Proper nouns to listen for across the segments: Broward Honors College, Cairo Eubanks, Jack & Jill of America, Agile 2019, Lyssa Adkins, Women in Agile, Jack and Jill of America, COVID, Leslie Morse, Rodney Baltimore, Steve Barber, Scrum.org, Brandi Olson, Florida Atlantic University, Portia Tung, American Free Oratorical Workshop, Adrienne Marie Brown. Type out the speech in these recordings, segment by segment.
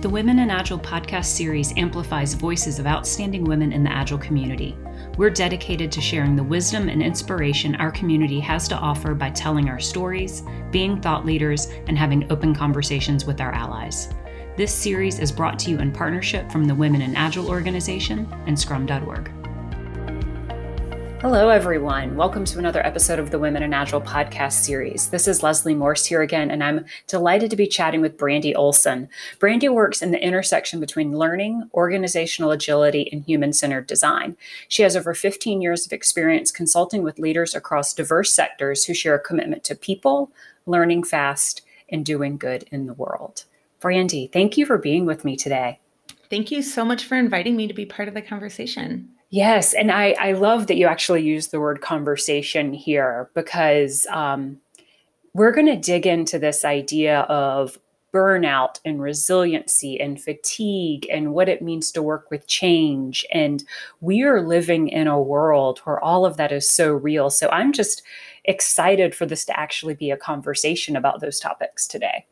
The Women in Agile podcast series amplifies voices of outstanding women in the Agile community. We're dedicated to sharing the wisdom and inspiration our community has to offer by telling our stories, being thought leaders, and having open conversations with our allies. This series is brought to you in partnership from the Women in Agile organization and Scrum.org. Hello, everyone. Welcome to another episode of the Women in Agile podcast series. This is Leslie Morse here again, and I'm delighted to be chatting with Brandi Olson. Brandi works in the intersection between learning, organizational agility, and human-centered design. She has over 15 years of experience consulting with leaders across diverse sectors who share a commitment to people, learning fast, and doing good in the world. Brandi, thank you for being with me today. Thank you so much for inviting me to be part of the conversation. Yes. And I love that you actually use the word conversation here, because we're going to dig into this idea of burnout and resiliency and fatigue and what it means to work with change. And we are living in a world where all of that is so real. So I'm just excited for this to actually be a conversation about those topics today.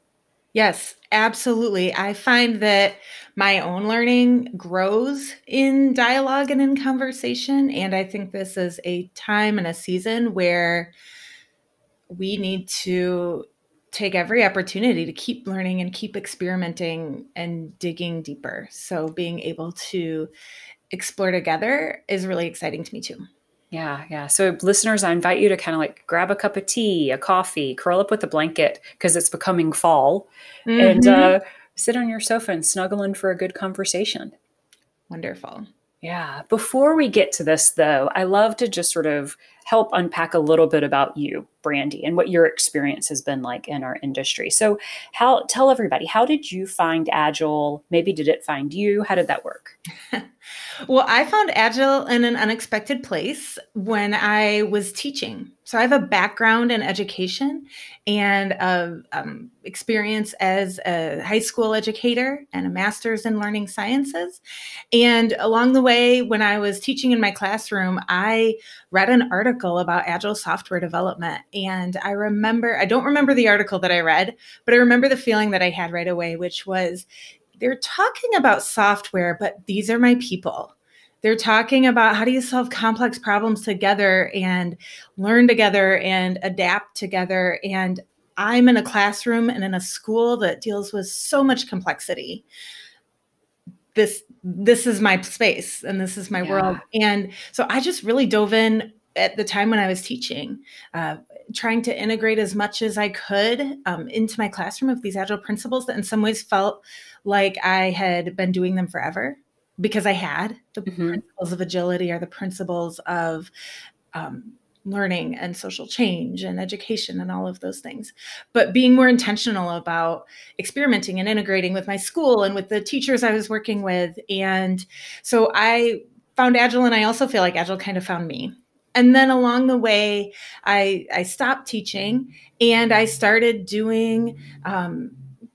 Yes, absolutely. I find that my own learning grows in dialogue and in conversation. And I think this is a time and a season where we need to take every opportunity to keep learning and keep experimenting and digging deeper. So being able to explore together is really exciting to me too. Yeah. So listeners, I invite you to kind of like grab a cup of tea, a coffee, curl up with a blanket because it's becoming fall, and sit on your sofa and snuggle in for a good conversation. Wonderful. Yeah. Before we get to this, though, I love to just sort of help unpack a little bit about you, Brandi, and what your experience has been like in our industry. So tell everybody, how did you find Agile? Maybe did it find you? How did that work? Well, I found Agile in an unexpected place when I was teaching. So I have a background in education and experience as a high school educator and a master's in learning sciences. And along the way, when I was teaching in my classroom, I read an article about Agile software development. And I don't remember the article that I read, but I remember the feeling that I had right away, which was, they're talking about software, but these are my people. They're talking about how do you solve complex problems together and learn together and adapt together. And I'm in a classroom and in a school that deals with so much complexity. This is my space and this is my world. And so I just really dove in at the time when I was teaching, trying to integrate as much as I could into my classroom of these Agile principles that in some ways felt like I had been doing them forever, because I had the principles of agility or the principles of learning and social change and education and all of those things. But being more intentional about experimenting and integrating with my school and with the teachers I was working with. And so I found Agile, and I also feel like Agile kind of found me. And then along the way, I stopped teaching and I started doing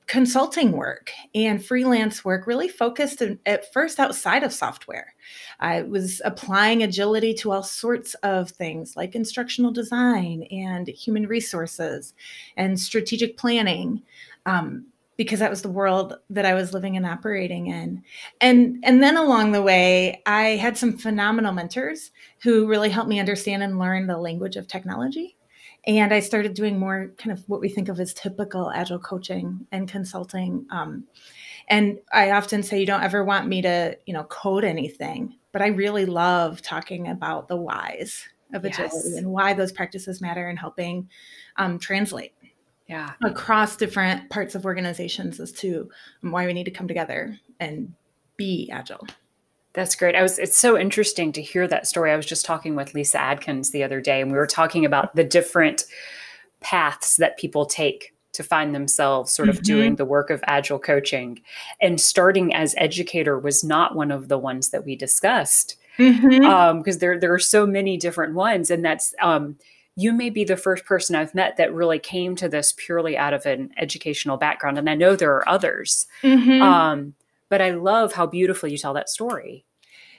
consulting work and freelance work, really focused at first outside of software. I was applying agility to all sorts of things like instructional design and human resources and strategic planning, because that was the world that I was living and operating in. And then along the way, I had some phenomenal mentors who really helped me understand and learn the language of technology. And I started doing more kind of what we think of as typical Agile coaching and consulting. And I often say, you don't ever want me to, code anything, but I really love talking about the whys of agility and why those practices matter and helping translate across different parts of organizations as to why we need to come together and be Agile. That's great. It's so interesting to hear that story. I was just talking with Lyssa Adkins the other day, and we were talking about the different paths that people take to find themselves sort of doing the work of Agile coaching. And starting as educator was not one of the ones that we discussed, because there are so many different ones. And that's, you may be the first person I've met that really came to this purely out of an educational background. And I know there are others, but I love how beautifully you tell that story.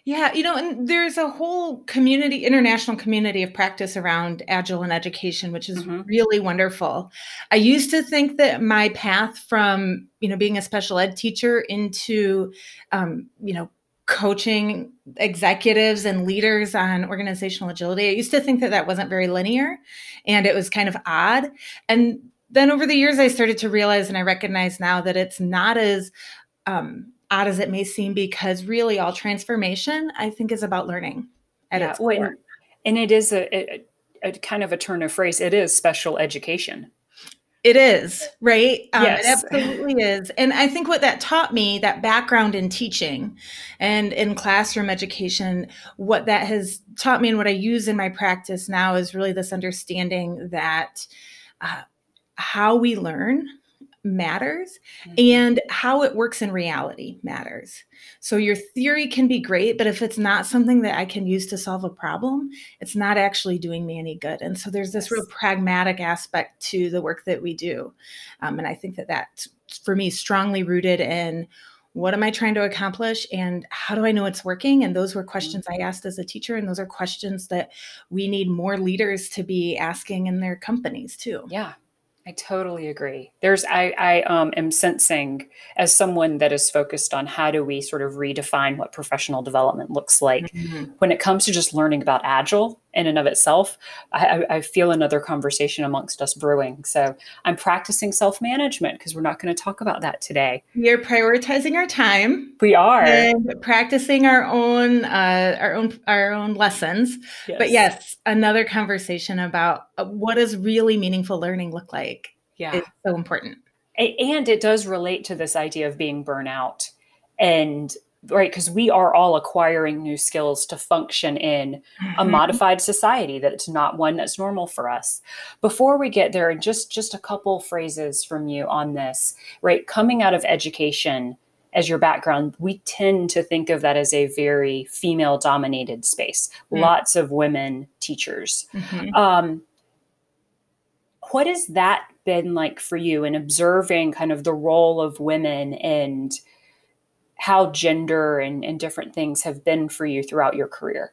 Yeah, you know, and there's a whole community, international community of practice around Agile and education, which is really wonderful. I used to think that my path from, you know, being a special ed teacher into, you know, coaching executives and leaders on organizational agility, I used to think that that wasn't very linear and it was kind of odd. And then over the years, I started to realize and I recognize now that it's not as odd as it may seem, because really all transformation, I think, is about learning at its core. Well, and it is a kind of a turn of phrase. It is special education. It is, right? Yes. It absolutely is. And I think what that taught me, that background in teaching and in classroom education, what that has taught me and what I use in my practice now is really this understanding that how we learn matters and how it works in reality matters. So your theory can be great, but if it's not something that I can use to solve a problem, it's not actually doing me any good. And so there's this real pragmatic aspect to the work that we do. And I think that that's, for me, strongly rooted in what am I trying to accomplish and how do I know it's working? And those were questions I asked as a teacher. And those are questions that we need more leaders to be asking in their companies too. Yeah. I totally agree. I am sensing, as someone that is focused on how do we sort of redefine what professional development looks like when it comes to just learning about Agile in and of itself, I feel another conversation amongst us brewing. So I'm practicing self-management because we're not going to talk about that today. We are prioritizing our time. We are. And practicing our own lessons. Yes. But yes, another conversation about what does really meaningful learning look like. Yeah. It's so important. And it does relate to this idea of being burnout, and right, because we are all acquiring new skills to function in a modified society that it's not one that's normal for us. Before we get there, just a couple phrases from you on this, right? Coming out of education as your background, we tend to think of that as a very female-dominated space. Lots of women teachers. What has that been like for you in observing kind of the role of women and how gender and different things have been for you throughout your career?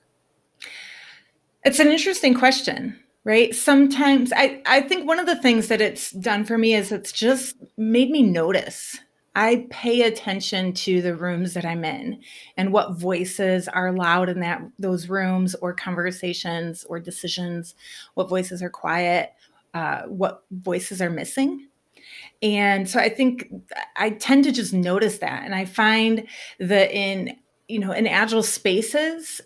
It's an interesting question, right? Sometimes I think one of the things that it's done for me is it's just made me notice. I pay attention to the rooms that I'm in and what voices are loud in those rooms or conversations or decisions, what voices are quiet, what voices are missing. And so I think I tend to just notice that. And I find that in Agile spaces,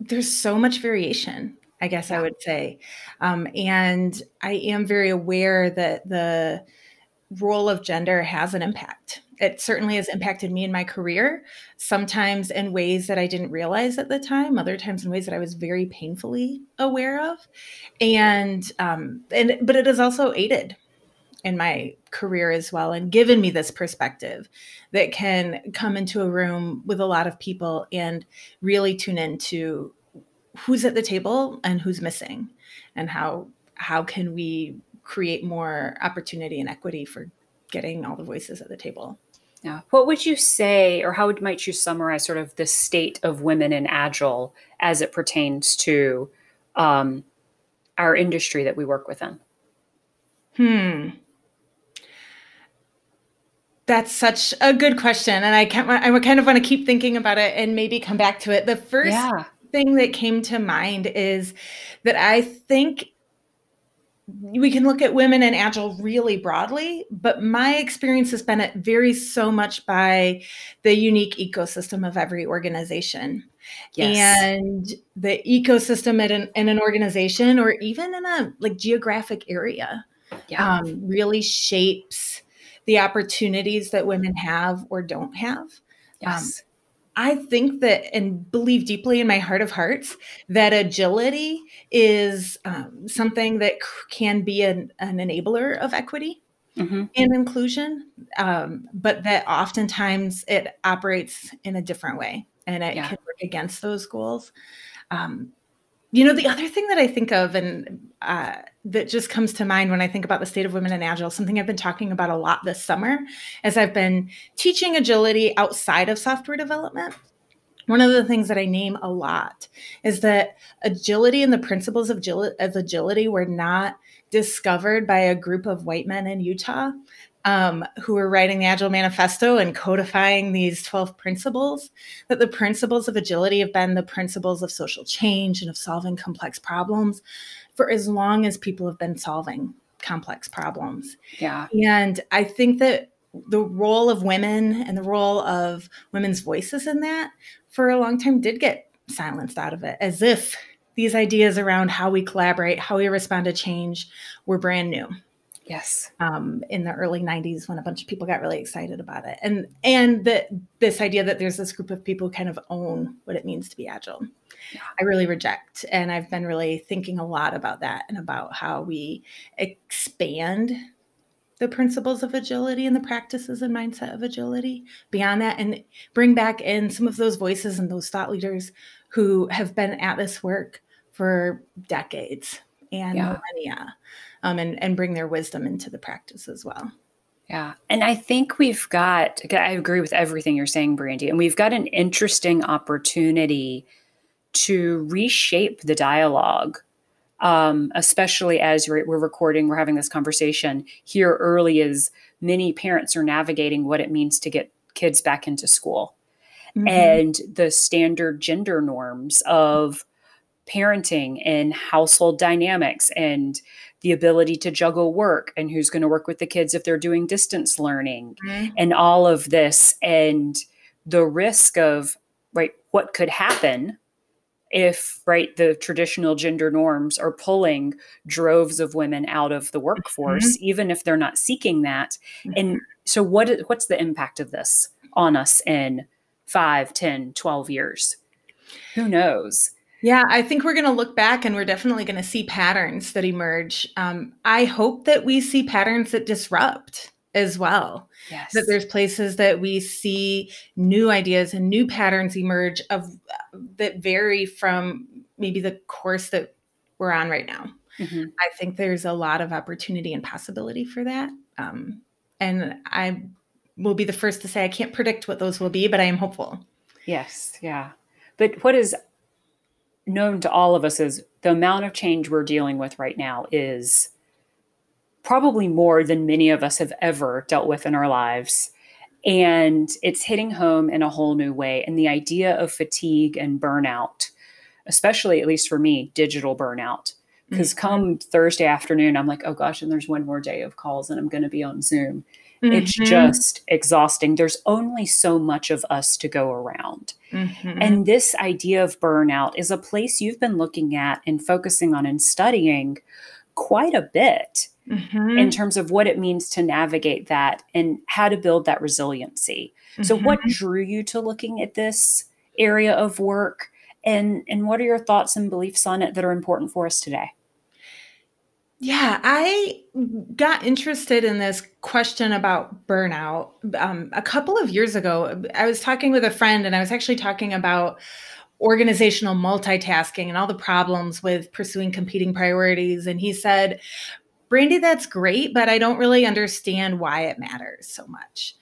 there's so much variation, I guess I would say. And I am very aware that the role of gender has an impact. It certainly has impacted me in my career, sometimes in ways that I didn't realize at the time, other times in ways that I was very painfully aware of. But it has also aided in my career as well, and given me this perspective that can come into a room with a lot of people and really tune into who's at the table and who's missing, and how can we create more opportunity and equity for getting all the voices at the table. Yeah. What would you say, or how might you summarize sort of the state of women in Agile as it pertains to our industry that we work within? That's such a good question. And I kind of want to keep thinking about it and maybe come back to it. The first thing that came to mind is that I think we can look at women in Agile really broadly, but my experience has been it varies so much by the unique ecosystem of every organization. Yes. And the ecosystem in an organization, or even in a geographic area, really shapes the opportunities that women have or don't have. Yes. I think that, and believe deeply in my heart of hearts, that agility is something that can be an enabler of equity and inclusion, but that oftentimes it operates in a different way, and it can work against those goals. You know, the other thing that I think of and that just comes to mind when I think about the state of women in Agile, something I've been talking about a lot this summer, as I've been teaching agility outside of software development, One of the things that I name a lot is that agility and the principles of agility were not discovered by a group of white men in Utah who were writing the Agile Manifesto and codifying these 12 principles, that the principles of agility have been the principles of social change and of solving complex problems for as long as people have been solving complex problems. Yeah. And I think that the role of women and the role of women's voices in that for a long time did get silenced out of it, as if these ideas around how we collaborate, how we respond to change were brand new. Yes. In the early 90s, when a bunch of people got really excited about it. And that this idea that there's this group of people who kind of own what it means to be agile, yeah, I really reject. And I've been really thinking a lot about that and about how we expand the principles of agility and the practices and mindset of agility beyond that, and bring back in some of those voices and those thought leaders who have been at this work for decades and millennia, and bring their wisdom into the practice as well. Yeah. And I think we've got, I agree with everything you're saying, Brandi, and we've got an interesting opportunity to reshape the dialogue. Especially as we're recording, we're having this conversation here early, as many parents are navigating what it means to get kids back into school, mm-hmm, and the standard gender norms of parenting and household dynamics and the ability to juggle work and who's going to work with the kids if they're doing distance learning, mm-hmm, and all of this, and the risk of, right, what could happen if, right, the traditional gender norms are pulling droves of women out of the workforce, mm-hmm, even if they're not seeking that. Mm-hmm. And so what's the impact of this on us in 5, 10, 12 years? Who knows? Yeah, I think we're going to look back and we're definitely going to see patterns that emerge. I hope that we see patterns that disrupt as well. Yes. That there's places that we see new ideas and new patterns emerge of that vary from maybe the course that we're on right now. Mm-hmm. I think there's a lot of opportunity and possibility for that. And I will be the first to say I can't predict what those will be, but I am hopeful. Yes. Yeah. But what is known to all of us is the amount of change we're dealing with right now is probably more than many of us have ever dealt with in our lives. And it's hitting home in a whole new way. And the idea of fatigue and burnout, especially, at least for me, digital burnout, because mm-hmm, come Thursday afternoon, I'm like, oh gosh, and there's one more day of calls and I'm going to be on Zoom. Mm-hmm. It's just exhausting. There's only so much of us to go around. Mm-hmm. And this idea of burnout is a place you've been looking at and focusing on and studying quite a bit, mm-hmm, in terms of what it means to navigate that and how to build that resiliency. Mm-hmm. So what drew you to looking at this area of work, and what are your thoughts and beliefs on it that are important for us today? Yeah, I got interested in this question about burnout a couple of years ago. I was talking with a friend and I was actually talking about organizational multitasking and all the problems with pursuing competing priorities. And he said, Brandi, that's great, but I don't really understand why it matters so much.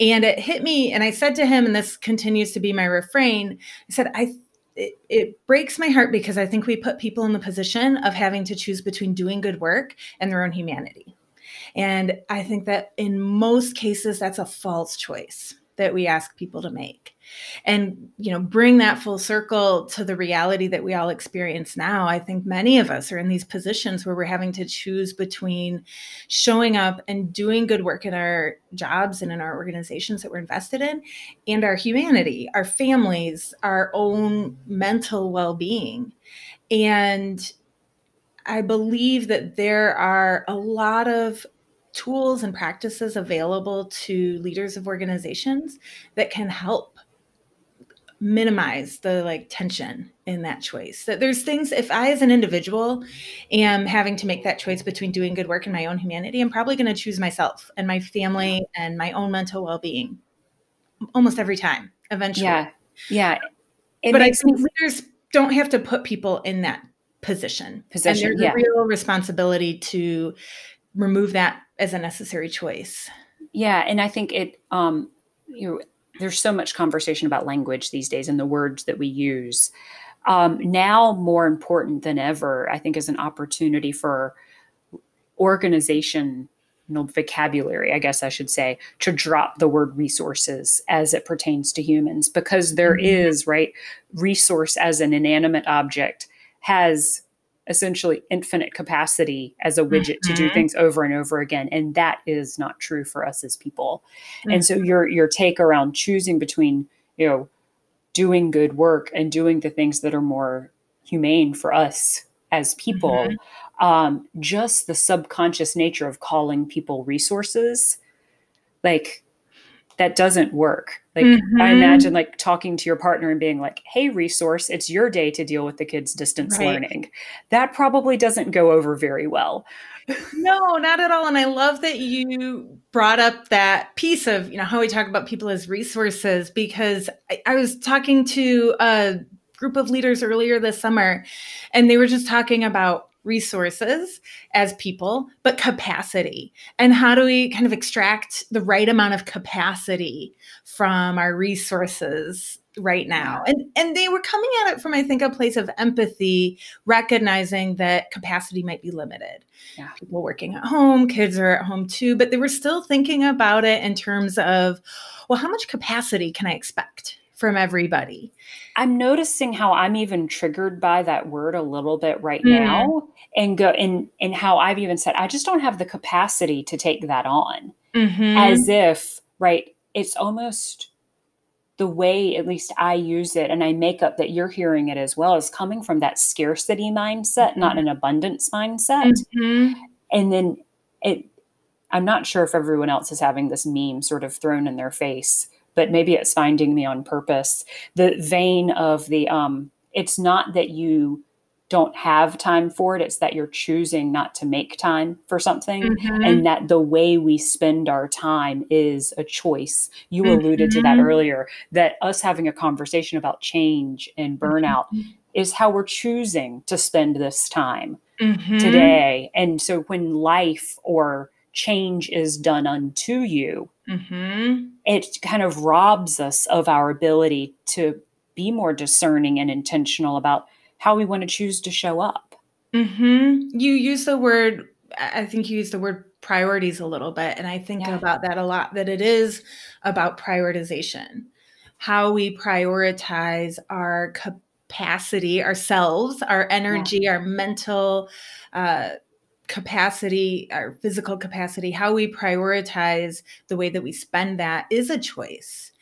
And it hit me, and I said to him, and this continues to be my refrain, I said, it breaks my heart because I think we put people in the position of having to choose between doing good work and their own humanity. And I think that in most cases, that's a false choice that we ask people to make. And, you know, bring that full circle to the reality that we all experience now. I think many of us are in these positions where we're having to choose between showing up and doing good work in our jobs and in our organizations that we're invested in, and our humanity, our families, our own mental well-being. And I believe that there are a lot of tools and practices available to leaders of organizations that can help minimize the tension in that choice. That there's things, if I as an individual am having to make that choice between doing good work and my own humanity, I'm probably going to choose myself and my family and my own mental well-being almost every time, eventually. Yeah. But I think leaders don't have to put people in that position. And there's a real responsibility to remove that as a necessary choice. Yeah. And I think it, There's so much conversation about language these days and the words that we use. Now more important than ever, I think, is an opportunity for organizational vocabulary, I guess I should say, to drop the word resources as it pertains to humans, because there is, right, resource as an inanimate object has essentially infinite capacity as a widget to do things over and over again. And that is not true for us as people. And so your take around choosing between, you know, doing good work and doing the things that are more humane for us as people, just the subconscious nature of calling people resources, like that doesn't work. Like I imagine like talking to your partner and being like, hey, resource, it's your day to deal with the kids' distance learning. That probably doesn't go over very well. No, not at all. And I love that you brought up that piece of, you know, how we talk about people as resources, because I was talking to a group of leaders earlier this summer, and they were just talking about resources as people, but capacity. And how do we kind of extract the right amount of capacity from our resources right now? And they were coming at it from, I think, a place of empathy, recognizing that capacity might be limited. People working at home, kids are at home too, but they were still thinking about it in terms of, well, how much capacity can I expect from everybody? I'm noticing how I'm even triggered by that word a little bit right now, and go and how I've even said, I just don't have the capacity to take that on, as if, right, it's almost the way, at least I use it, and I make up that you're hearing it as well, is coming from that scarcity mindset, not an abundance mindset. And then I'm not sure if everyone else is having this meme sort of thrown in their face, but maybe it's finding me on purpose. The vein of the, it's not that you don't have time for it. It's that you're choosing not to make time for something, and that the way we spend our time is a choice. You alluded to that earlier, that us having a conversation about change and burnout is how we're choosing to spend this time today. And so when life or change is done unto you, it kind of robs us of our ability to be more discerning and intentional about how we want to choose to show up. You use the word, I think you use the word priorities a little bit. And I think about that a lot, that it is about prioritization, how we prioritize our capacity, ourselves, our energy, our mental capacity, our physical capacity, how we prioritize the way that we spend that is a choice.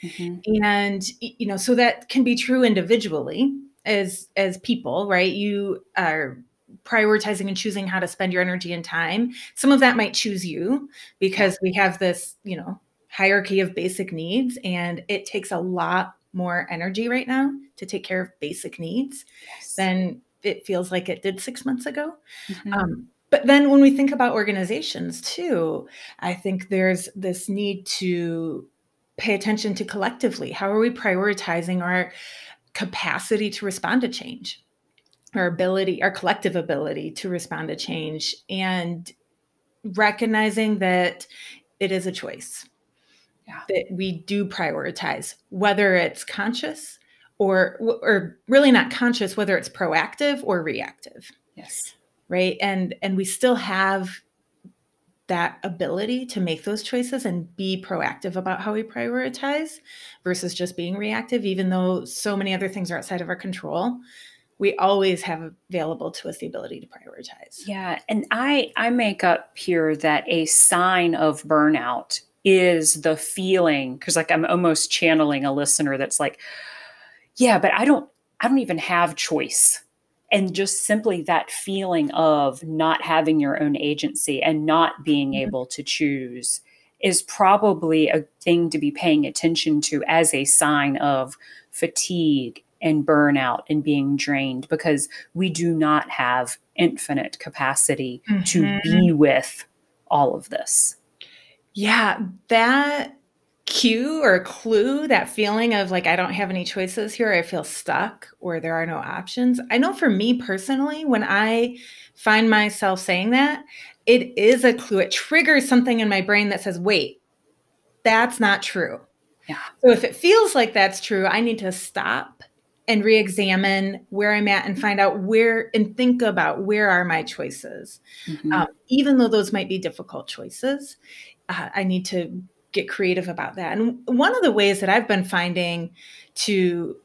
And, you know, so that can be true individually as people, right? You are prioritizing and choosing how to spend your energy and time. Some of that might choose you because we have this, you know, hierarchy of basic needs, and it takes a lot more energy right now to take care of basic needs than it feels like it did 6 months ago. But then when we think about organizations too, I think there's this need to pay attention to collectively, how are we prioritizing our capacity to respond to change, our ability, our collective ability to respond to change, and recognizing that it is a choice, that we do prioritize, whether it's conscious or really not conscious, whether it's proactive or reactive. Right. And we still have that ability to make those choices and be proactive about how we prioritize versus just being reactive, even though so many other things are outside of our control. We always have available to us the ability to prioritize. Yeah. And I make up here that a sign of burnout is the feeling, because like I'm almost channeling a listener that's like, yeah, but I don't even have choice. And just simply that feeling of not having your own agency and not being able to choose is probably a thing to be paying attention to as a sign of fatigue and burnout and being drained, because we do not have infinite capacity to be with all of this. Yeah, that cue or clue, that feeling of like, I don't have any choices here, I feel stuck, or there are no options. I know for me personally, when I find myself saying that, it is a clue. It triggers something in my brain that says, wait, that's not true. Yeah. So if it feels like that's true, I need to stop and re-examine where I'm at and find out where and think about where are my choices. Mm-hmm. Even though those might be difficult choices, I need to get creative about that. And one of the ways that I've been finding to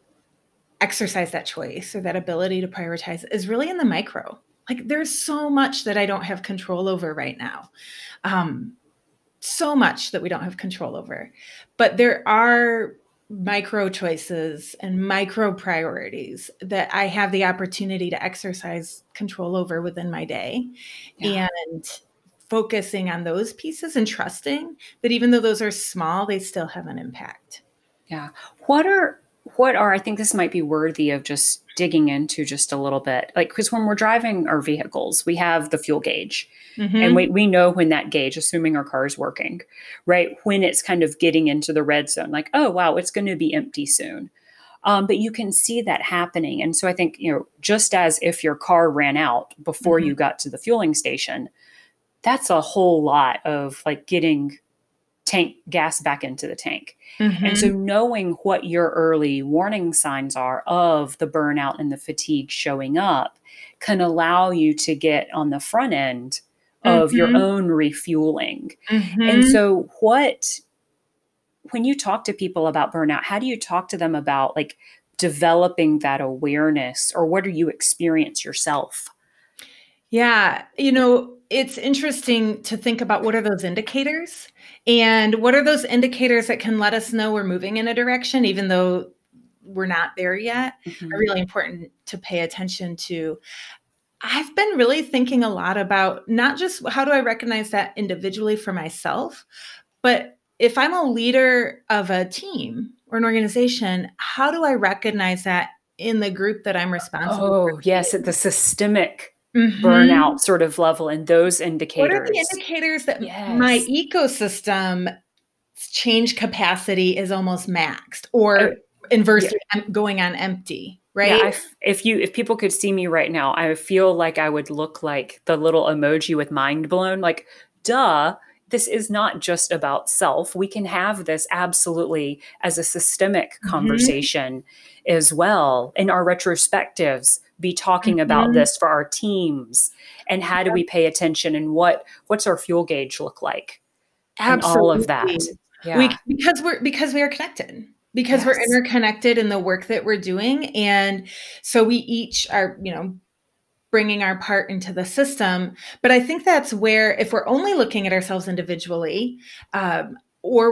exercise that choice or that ability to prioritize is really in the micro. Like there's so much that I don't have control over right now. So much that we don't have control over, but there are micro choices and micro priorities that I have the opportunity to exercise control over within my day. Yeah. And focusing on those pieces and trusting that even though those are small, they still have an impact. Yeah. What are, I think this might be worthy of just digging into just a little bit, like, because when we're driving our vehicles, we have the fuel gauge, mm-hmm. and we know when that gauge, assuming our car is working, right, when it's kind of getting into the red zone, like, oh, wow, it's going to be empty soon. But you can see that happening. And so I think, you know, just as if your car ran out before mm-hmm. you got to the fueling station, that's a whole lot of like getting gas back into the tank. Mm-hmm. And so knowing what your early warning signs are of the burnout and the fatigue showing up can allow you to get on the front end of mm-hmm. your own refueling. Mm-hmm. And so when you talk to people about burnout, how do you talk to them about like developing that awareness, or what do you experience yourself? Yeah. You know, it's interesting to think about what are those indicators and what are those indicators that can let us know we're moving in a direction, even though we're not there yet, mm-hmm. are really important to pay attention to. I've been really thinking a lot about not just how do I recognize that individually for myself, but if I'm a leader of a team or an organization, how do I recognize that in the group that I'm responsible for? Oh, yes, at the systemic mm-hmm. burnout sort of level, and those indicators. What are the indicators that yes. my ecosystem change capacity is almost maxed, or inversely yeah. going on empty, right? Yeah, if people could see me right now, I feel like I would look like the little emoji with mind blown, like, duh, this is not just about self. We can have this absolutely as a systemic mm-hmm. conversation as well in our retrospectives. Be talking mm-hmm. about this for our teams, and how do we pay attention, and what's our fuel gauge look like? Absolutely. And all of that. Yeah. Because we are connected, because yes. we're interconnected in the work that we're doing. And so we each are, you know, bringing our part into the system. But I think that's where, if we're only looking at ourselves individually, or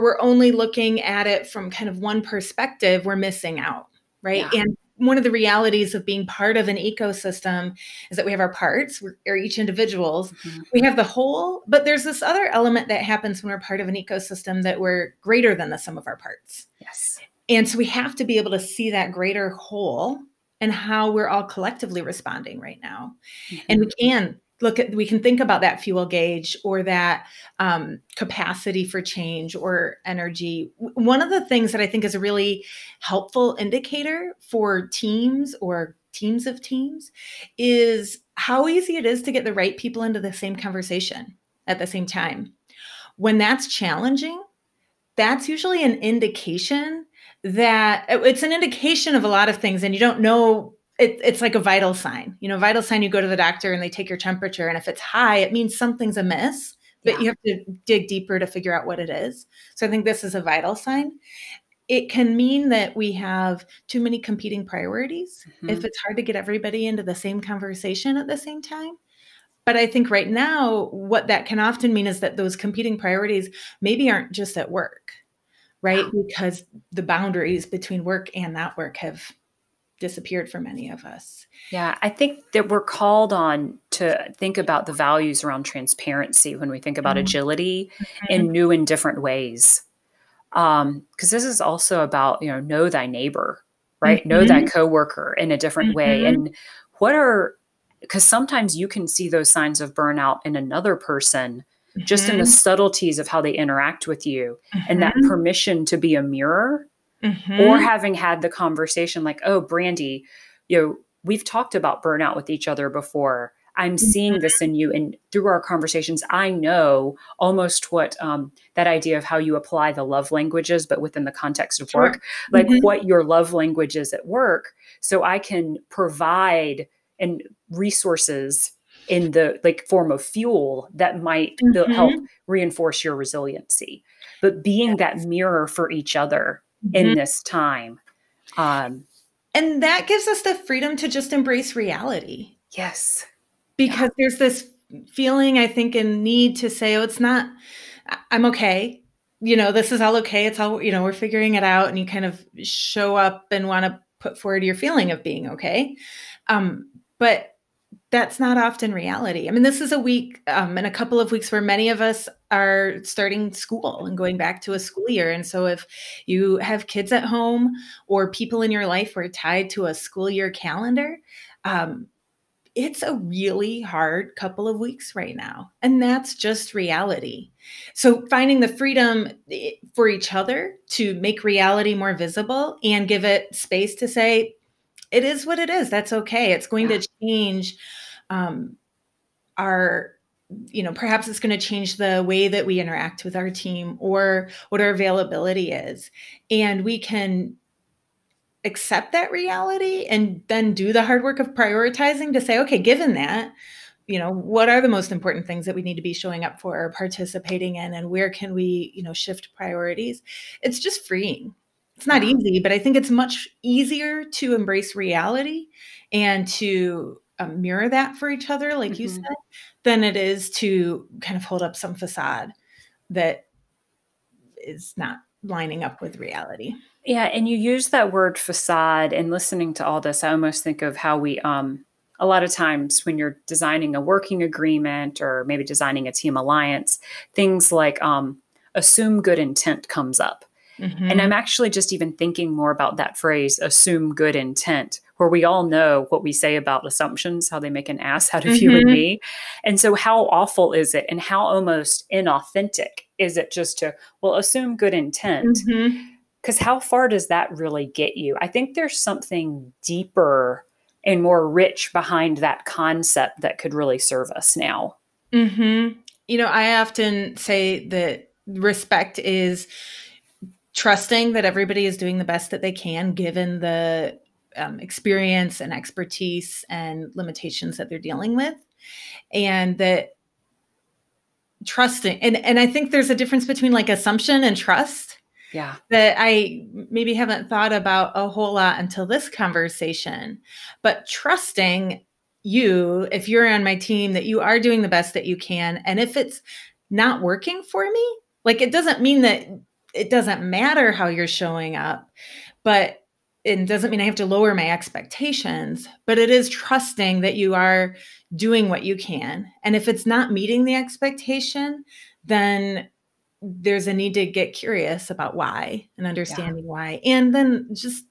we're only looking at it from kind of one perspective, we're missing out. Right. Yeah. And one of the realities of being part of an ecosystem is that we have our parts, we're each individuals, mm-hmm. we have the whole, but there's this other element that happens when we're part of an ecosystem, that we're greater than the sum of our parts. Yes. And so we have to be able to see that greater whole and how we're all collectively responding right now. Mm-hmm. And we can think about that fuel gauge, or that capacity for change or energy. One of the things that I think is a really helpful indicator for teams or teams of teams is how easy it is to get the right people into the same conversation at the same time. When that's challenging, that's usually an indication that it's an indication of a lot of things, and you don't know. It's like a vital sign, you go to the doctor and they take your temperature, and if it's high, it means something's amiss, but yeah. you have to dig deeper to figure out what it is. So I think this is a vital sign. It can mean that we have too many competing priorities. Mm-hmm. If it's hard to get everybody into the same conversation at the same time. But I think right now, what that can often mean is that those competing priorities maybe aren't just at work, right? Wow. Because the boundaries between work and not work have disappeared for many of us. Yeah, I think that we're called on to think about the values around transparency when we think about mm-hmm. agility mm-hmm. in new and different ways. Because this is also about, know thy neighbor, right? Mm-hmm. Know thy coworker in a different mm-hmm. way. And because sometimes you can see those signs of burnout in another person, mm-hmm. just in the subtleties of how they interact with you, mm-hmm. and that permission to be a mirror. Mm-hmm. Or having had the conversation like, oh, Brandi, we've talked about burnout with each other before. I'm seeing this in you. And through our conversations, I know almost what that idea of how you apply the love languages, but within the context of work, like what your love language is at work. So I can provide and resources in the like form of fuel that might help reinforce your resiliency, but being that mirror for each other in this time. And that gives us the freedom to just embrace reality. Yes. Because there's this feeling, I think, and need to say, oh, it's not, I'm okay. You know, this is all okay. It's all, you know, we're figuring it out. And you kind of show up and want to put forward your feeling of being okay. But that's not often reality. I mean, this is a week and a couple of weeks where many of us are starting school and going back to a school year. And so if you have kids at home or people in your life who are tied to a school year calendar, it's a really hard couple of weeks right now. And that's just reality. So finding the freedom for each other to make reality more visible and give it space to say, it is what it is. That's okay. It's going to change our, you know, perhaps it's going to change the way that we interact with our team or what our availability is. And we can accept that reality and then do the hard work of prioritizing to say, okay, given that, you know, what are the most important things that we need to be showing up for or participating in, and where can we, you know, shift priorities? It's just freeing. It's not easy, but I think it's much easier to embrace reality and to mirror that for each other, like you said, than it is to kind of hold up some facade that is not lining up with reality. Yeah. And you use that word facade, and listening to all this, I almost think of how we, a lot of times when you're designing a working agreement or maybe designing a team alliance, things like assume good intent comes up. And I'm actually just even thinking more about that phrase, assume good intent, where we all know what we say about assumptions, how they make an ass out of you and me. And so how awful is it, and how almost inauthentic is it just to, well, assume good intent? Because how far does that really get you? I think there's something deeper and more rich behind that concept that could really serve us now. You know, I often say that respect is trusting that everybody is doing the best that they can, given the experience and expertise and limitations that they're dealing with. And that trusting, and I think there's a difference between like assumption and trust that I maybe haven't thought about a whole lot until this conversation, but trusting you, if you're on my team, that you are doing the best that you can. And if it's not working for me, like it doesn't mean that it doesn't matter how you're showing up, but it doesn't mean I have to lower my expectations, but it is trusting that you are doing what you can. And if it's not meeting the expectation, then there's a need to get curious about why and understanding why. And then just,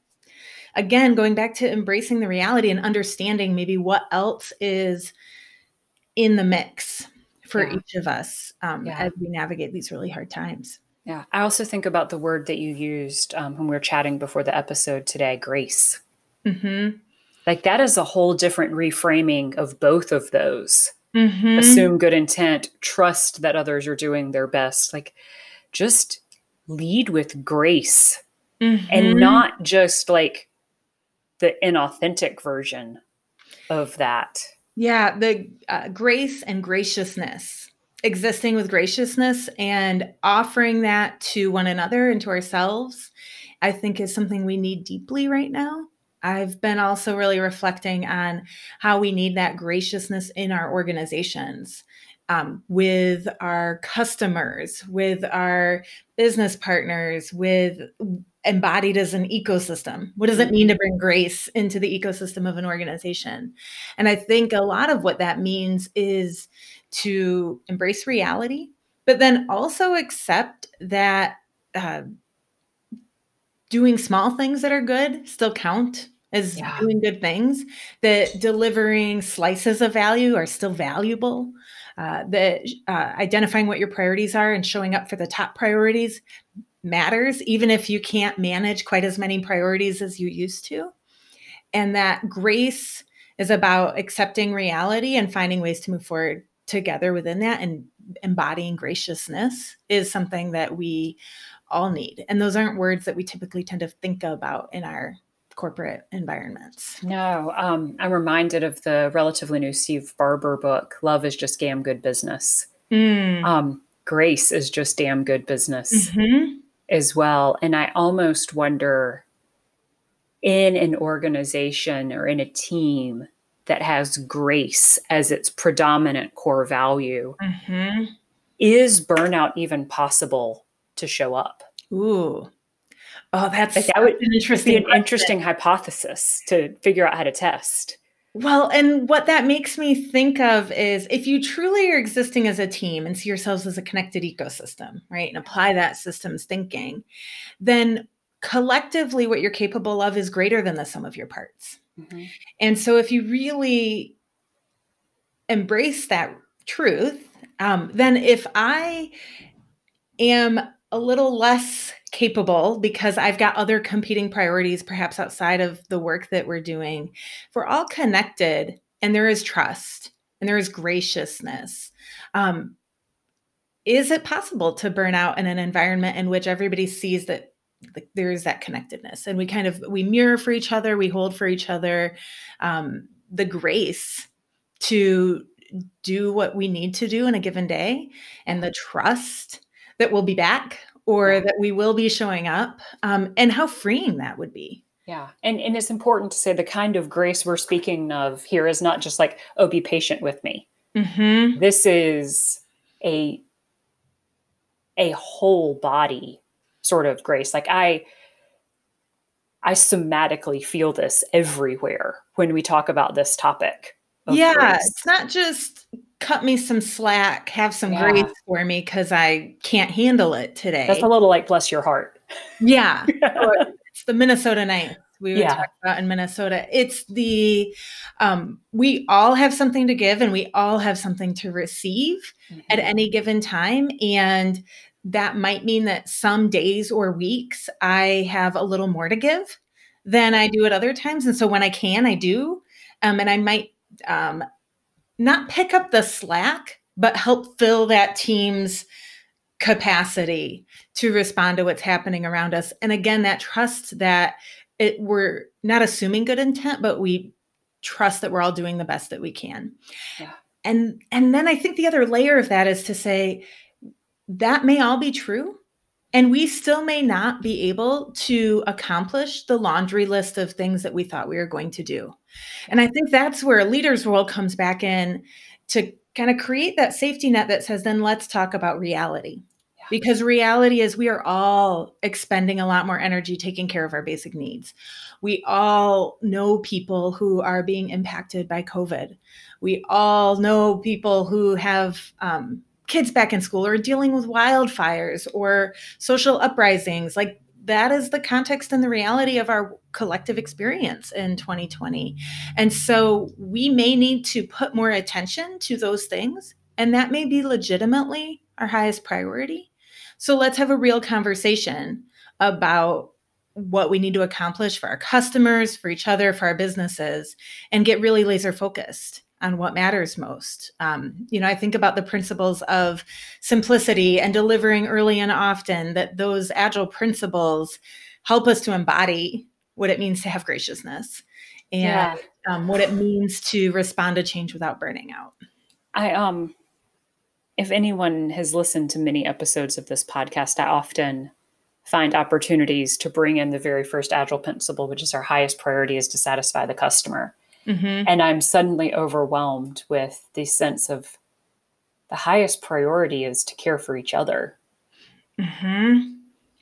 again, going back to embracing the reality and understanding maybe what else is in the mix for each of us as we navigate these really hard times. Yeah. I also think about the word that you used when we were chatting before the episode today, grace. Like that is a whole different reframing of both of those. Assume good intent, trust that others are doing their best. Like just lead with grace and not just like the inauthentic version of that. Yeah. The grace and graciousness. Existing with graciousness and offering that to one another and to ourselves, I think is something we need deeply right now. I've been also really reflecting on how we need that graciousness in our organizations, with our customers, with our business partners, with embodied as an ecosystem. What does it mean to bring grace into the ecosystem of an organization? And I think a lot of what that means is to embrace reality, but then also accept that doing small things that are good still count as doing good things, that delivering slices of value are still valuable, that identifying what your priorities are and showing up for the top priorities matters, even if you can't manage quite as many priorities as you used to, and that grace is about accepting reality and finding ways to move forward together within that, and embodying graciousness is something that we all need. And those aren't words that we typically tend to think about in our corporate environments. No, I'm reminded of the relatively new Steve Barber book, Love is Just Damn Good Business. Grace is just damn good business as well. And I almost wonder, in an organization or in a team that has grace as its predominant core value, is burnout even possible to show up? Ooh. Oh, that's like, that would be an interesting hypothesis to figure out how to test. Well, and what that makes me think of is, if you truly are existing as a team and see yourselves as a connected ecosystem, right, and apply that systems thinking, then collectively what you're capable of is greater than the sum of your parts. And so if you really embrace that truth, then if I am a little less capable because I've got other competing priorities, perhaps outside of the work that we're doing, if we're all connected and there is trust and there is graciousness, is it possible to burn out in an environment in which everybody sees that there is that connectedness, and we mirror for each other, we hold for each other, the grace to do what we need to do in a given day, and the trust that we'll be back, or that we will be showing up, and how freeing that would be. Yeah. And it's important to say the kind of grace we're speaking of here is not just like, oh, be patient with me. This is a whole body sort of grace. Like I somatically feel this everywhere when we talk about this topic. Yeah. Grace. It's not just cut me some slack, have some grace for me because I can't handle it today. That's a little like bless your heart. Yeah. It's the Minnesota night we would talk about in Minnesota. It's the, we all have something to give and we all have something to receive at any given time. And that might mean that some days or weeks I have a little more to give than I do at other times. And so when I can, I do. And I might not pick up the slack, but help fill that team's capacity to respond to what's happening around us. And again, that trust that we're not assuming good intent, but we trust that we're all doing the best that we can. Yeah. And then I think the other layer of that is to say, that may all be true, and we still may not be able to accomplish the laundry list of things that we thought we were going to do. And I think that's where a leader's role comes back in, to kind of create that safety net that says, then let's talk about reality. Yeah. Because reality is we are all expending a lot more energy taking care of our basic needs. We all know people who are being impacted by COVID. We all know people who have kids back in school, or dealing with wildfires or social uprisings. Like, that is the context and the reality of our collective experience in 2020. And so we may need to put more attention to those things, and that may be legitimately our highest priority. So let's have a real conversation about what we need to accomplish for our customers, for each other, for our businesses, and get really laser focused on what matters most. I think about the principles of simplicity and delivering early and often, that those agile principles help us to embody what it means to have graciousness and what it means to respond to change without burning out. If anyone has listened to many episodes of this podcast, I often find opportunities to bring in the very first agile principle, which is our highest priority is to satisfy the customer. And I'm suddenly overwhelmed with the sense of the highest priority is to care for each other.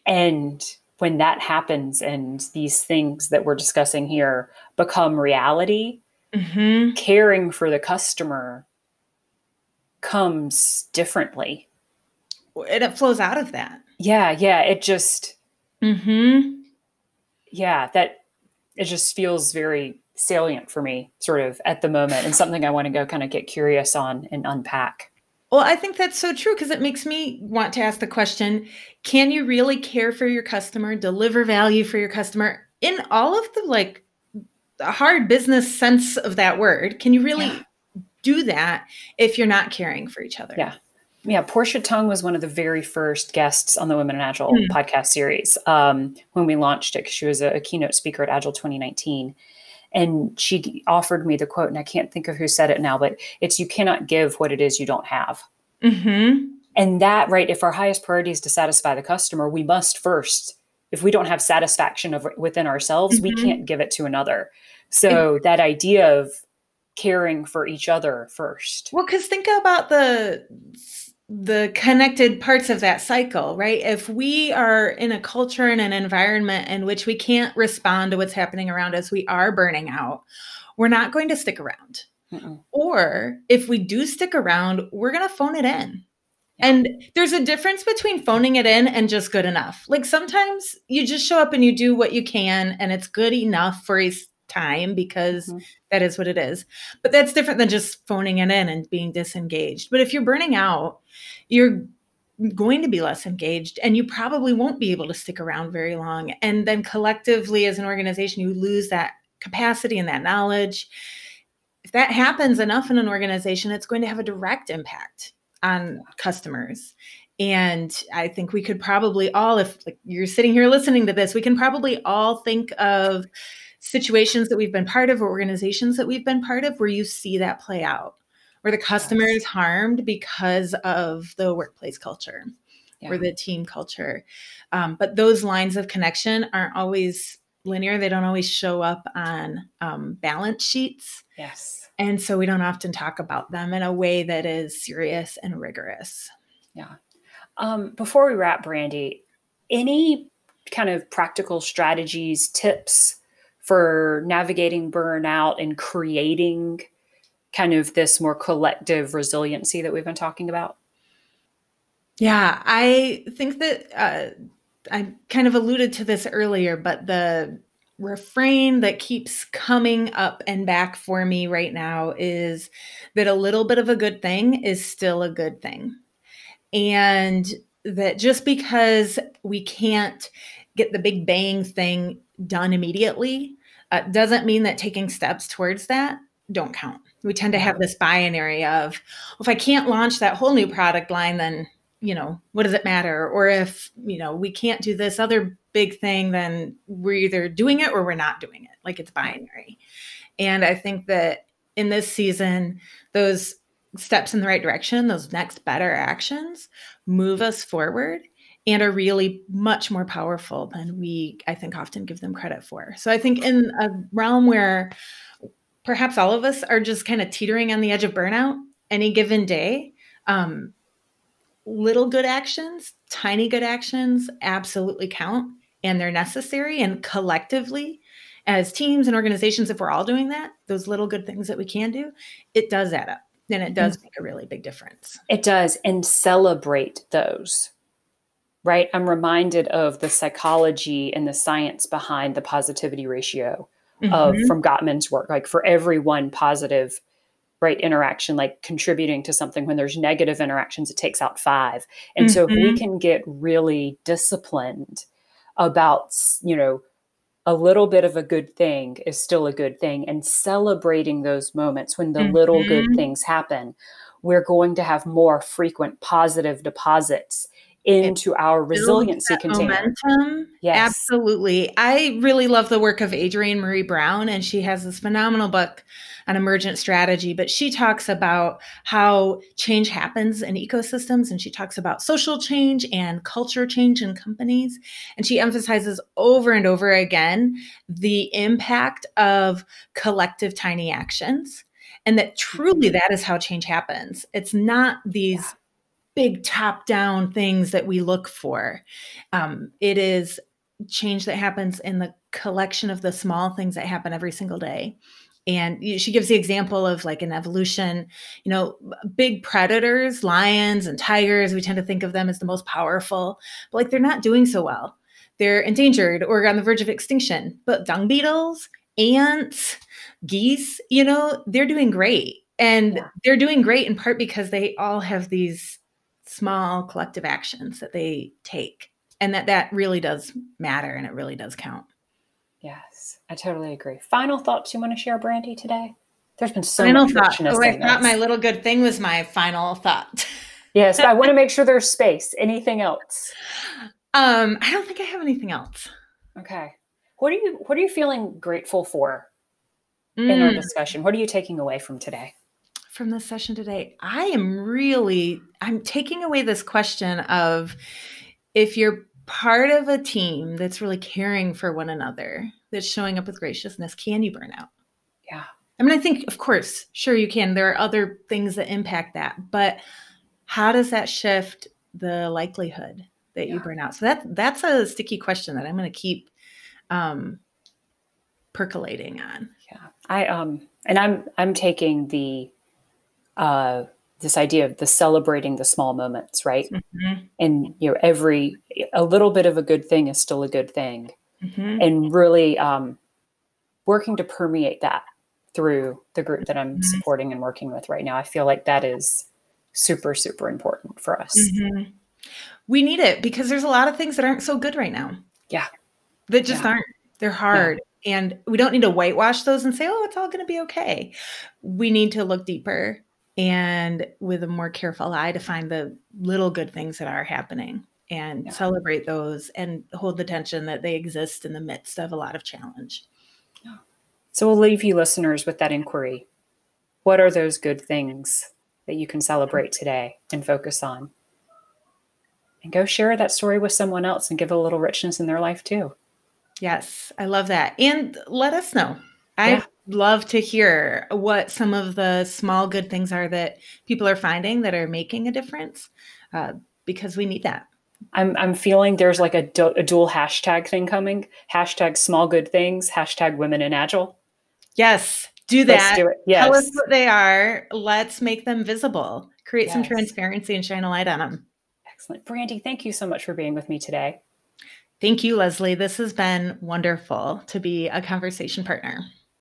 And when that happens and these things that we're discussing here become reality, caring for the customer comes differently. And it flows out of that. It just, that it just feels very salient for me sort of at the moment, and something I want to go kind of get curious on and unpack. Well, I think that's so true, because it makes me want to ask the question, can you really care for your customer, deliver value for your customer in all of the like the hard business sense of that word, can you really do that if you're not caring for each other? Yeah. Yeah, Portia Tung was one of the very first guests on the Women in Agile podcast series when we launched it. She was a keynote speaker at Agile 2019. And she offered me the quote, and I can't think of who said it now, but it's, you cannot give what it is you don't have. Mm-hmm. And that, right, if our highest priority is to satisfy the customer, we must first, if we don't have satisfaction within ourselves, we can't give it to another. So that idea of caring for each other first. Well, because think about the connected parts of that cycle, right? If we are in a culture and an environment in which we can't respond to what's happening around us, we are burning out, we're not going to stick around. Mm-mm. Or if we do stick around, we're going to phone it in. Yeah. And there's a difference between phoning it in and just good enough. Like sometimes you just show up and you do what you can and it's good enough for a time because that is what it is. But that's different than just phoning it in and being disengaged. But if you're burning out, you're going to be less engaged and you probably won't be able to stick around very long. And then collectively as an organization, you lose that capacity and that knowledge. If that happens enough in an organization, it's going to have a direct impact on customers. And I think we could probably all, if like, you're sitting here listening to this, we can probably all think of situations that we've been part of or organizations that we've been part of where you see that play out, where the customer is harmed because of the workplace culture or the team culture. But those lines of connection aren't always linear. They don't always show up on balance sheets. Yes. And so we don't often talk about them in a way that is serious and rigorous. Yeah. Before we wrap, Brandi, any kind of practical strategies, tips for navigating burnout and creating kind of this more collective resiliency that we've been talking about? Yeah, I think that I kind of alluded to this earlier, but the refrain that keeps coming up and back for me right now is that a little bit of a good thing is still a good thing. And that just because we can't get the big bang thing done immediately doesn't mean that taking steps towards that don't count. We tend to have this binary of, well, if I can't launch that whole new product line, then, you know, what does it matter? Or if, you know, we can't do this other big thing, then we're either doing it or we're not doing it. Like it's binary. And I think that in this season, those steps in the right direction, those next better actions move us forward and are really much more powerful than we, I think, often give them credit for. So I think in a realm where perhaps all of us are just kind of teetering on the edge of burnout any given day, little good actions, tiny good actions absolutely count and they're necessary. And collectively, as teams and organizations, if we're all doing that, those little good things that we can do, it does add up and it does make a really big difference. It does. And celebrate those. Right. I'm reminded of the psychology and the science behind the positivity ratio of from Gottman's work, like for every one positive, right, interaction, like contributing to something, when there's negative interactions, it takes out 5. And so if we can get really disciplined about, you know, a little bit of a good thing is still a good thing, and celebrating those moments when the little good things happen, we're going to have more frequent positive deposits into our resiliency container. Momentum. Yes. Absolutely. I really love the work of Adrienne Marie Brown, and she has this phenomenal book on emergent strategy, but she talks about how change happens in ecosystems, and she talks about social change and culture change in companies. And she emphasizes over and over again the impact of collective tiny actions, and that truly that is how change happens. It's not these big top-down things that we look for. It is change that happens in the collection of the small things that happen every single day. And she gives the example of like an evolution, you know, big predators, lions and tigers, we tend to think of them as the most powerful, but like they're not doing so well. They're endangered or on the verge of extinction, but dung beetles, ants, geese, you know, they're doing great. And they're doing great in part because they all have these small collective actions that they take, and that really does matter and it really does count. Yes, I totally agree. Final thoughts you want to share, Brandi, today? There's been so much richness. Oh, I thought my little good thing was my final thought. Yes, I want to make sure there's space. Anything else? I don't think I have anything else. Okay. What are you feeling grateful for in our discussion? What are you taking away from today? From this session today, I'm taking away this question of, if you're part of a team that's really caring for one another, that's showing up with graciousness, can you burn out? Yeah. I mean, I think, of course, sure you can. There are other things that impact that, but how does that shift the likelihood that you burn out? So that's a sticky question that I'm going to keep percolating on. Yeah. I'm taking the this idea of the celebrating the small moments, right? Mm-hmm. And a little bit of a good thing is still a good thing, mm-hmm. and really working to permeate that through the group that I'm supporting and working with right now. I feel like that is super, super important for us. Mm-hmm. We need it because there's a lot of things that aren't so good right now. Yeah. That just aren't. They're hard. Yeah. And we don't need to whitewash those and say, oh, it's all going to be okay. We need to look deeper and with a more careful eye to find the little good things that are happening and celebrate those and hold the tension that they exist in the midst of a lot of challenge. Yeah. So we'll leave you listeners with that inquiry. What are those good things that you can celebrate today and focus on? And go share that story with someone else and give a little richness in their life too. Yes, I love that. And let us know. I love to hear what some of the small good things are that people are finding that are making a difference, because we need that. I'm feeling there's like a dual hashtag thing coming. Hashtag small good things, hashtag women in agile. Yes, do that. Let's do it. Yes. Tell us what they are. Let's make them visible. Create some transparency and shine a light on them. Excellent. Brandi, thank you so much for being with me today. Thank you, Leslie. This has been wonderful to be a conversation partner.